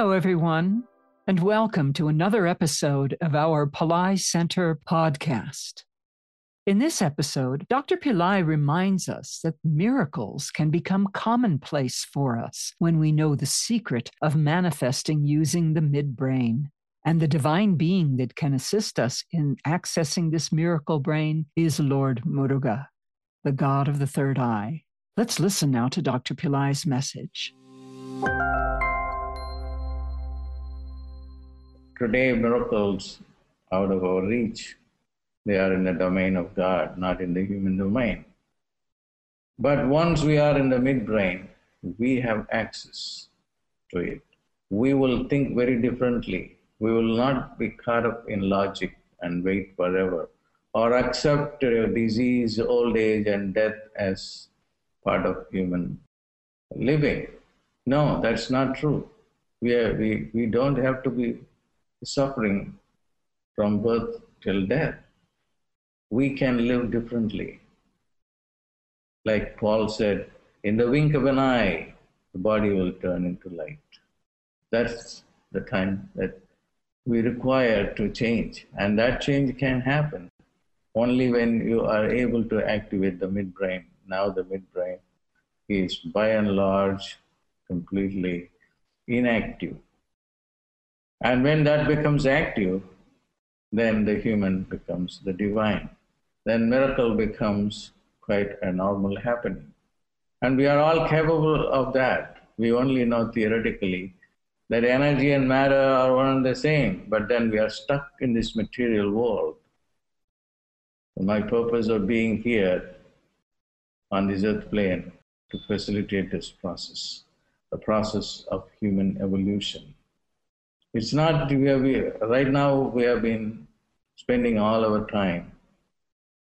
Hello, everyone, and welcome to another episode of our Pillai Center podcast. In this episode, Dr. Pillai reminds us that miracles can become commonplace for us when we know the secret of manifesting using the midbrain. And the divine being that can assist us in accessing this miracle brain is Lord Muruga, the god of the third eye. Let's listen now to Dr. Pillai's message. Today, miracles out of our reach. They are in the domain of God, not in the human domain. But once we are in the midbrain, we have access to it. We will think very differently. We will not be caught up in logic and wait forever, or accept disease, old age, and death as part of human living. No, that's not true. We don't have to be suffering from birth till death. We can live differently. Like Paul said, in the wink of an eye, the body will turn into light. That's the time that we require to change. And that change can happen only when you are able to activate the midbrain. Now the midbrain is by and large completely inactive. And when that becomes active, then the human becomes the divine. Then miracle becomes quite a normal happening. And we are all capable of that. We only know theoretically that energy and matter are one and the same, but then we are stuck in this material world. My purpose of being here on this earth plane to facilitate this process, the process of human evolution. It's not, right now we have been spending all our time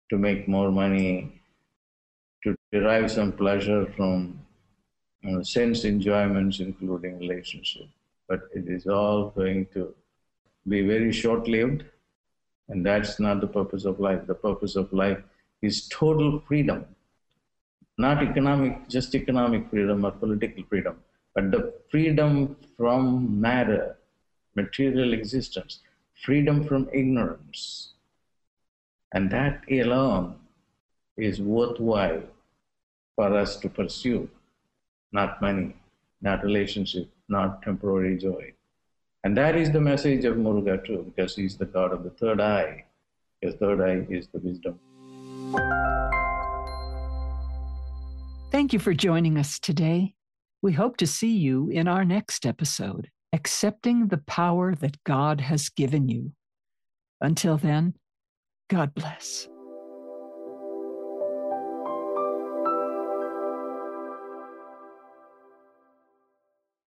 to make more money, to derive some pleasure from sense enjoyments, including relationship. But it is all going to be very short-lived, and that's not the purpose of life. The purpose of life is total freedom, not just economic freedom or political freedom, but the freedom from matter, material existence, freedom from ignorance. And that alone is worthwhile for us to pursue, not money, not relationship, not temporary joy. And that is the message of Muruga too, because he's the god of the third eye. His third eye is the wisdom. Thank you for joining us today. We hope to see you in our next episode, accepting the power that God has given you. Until then, God bless.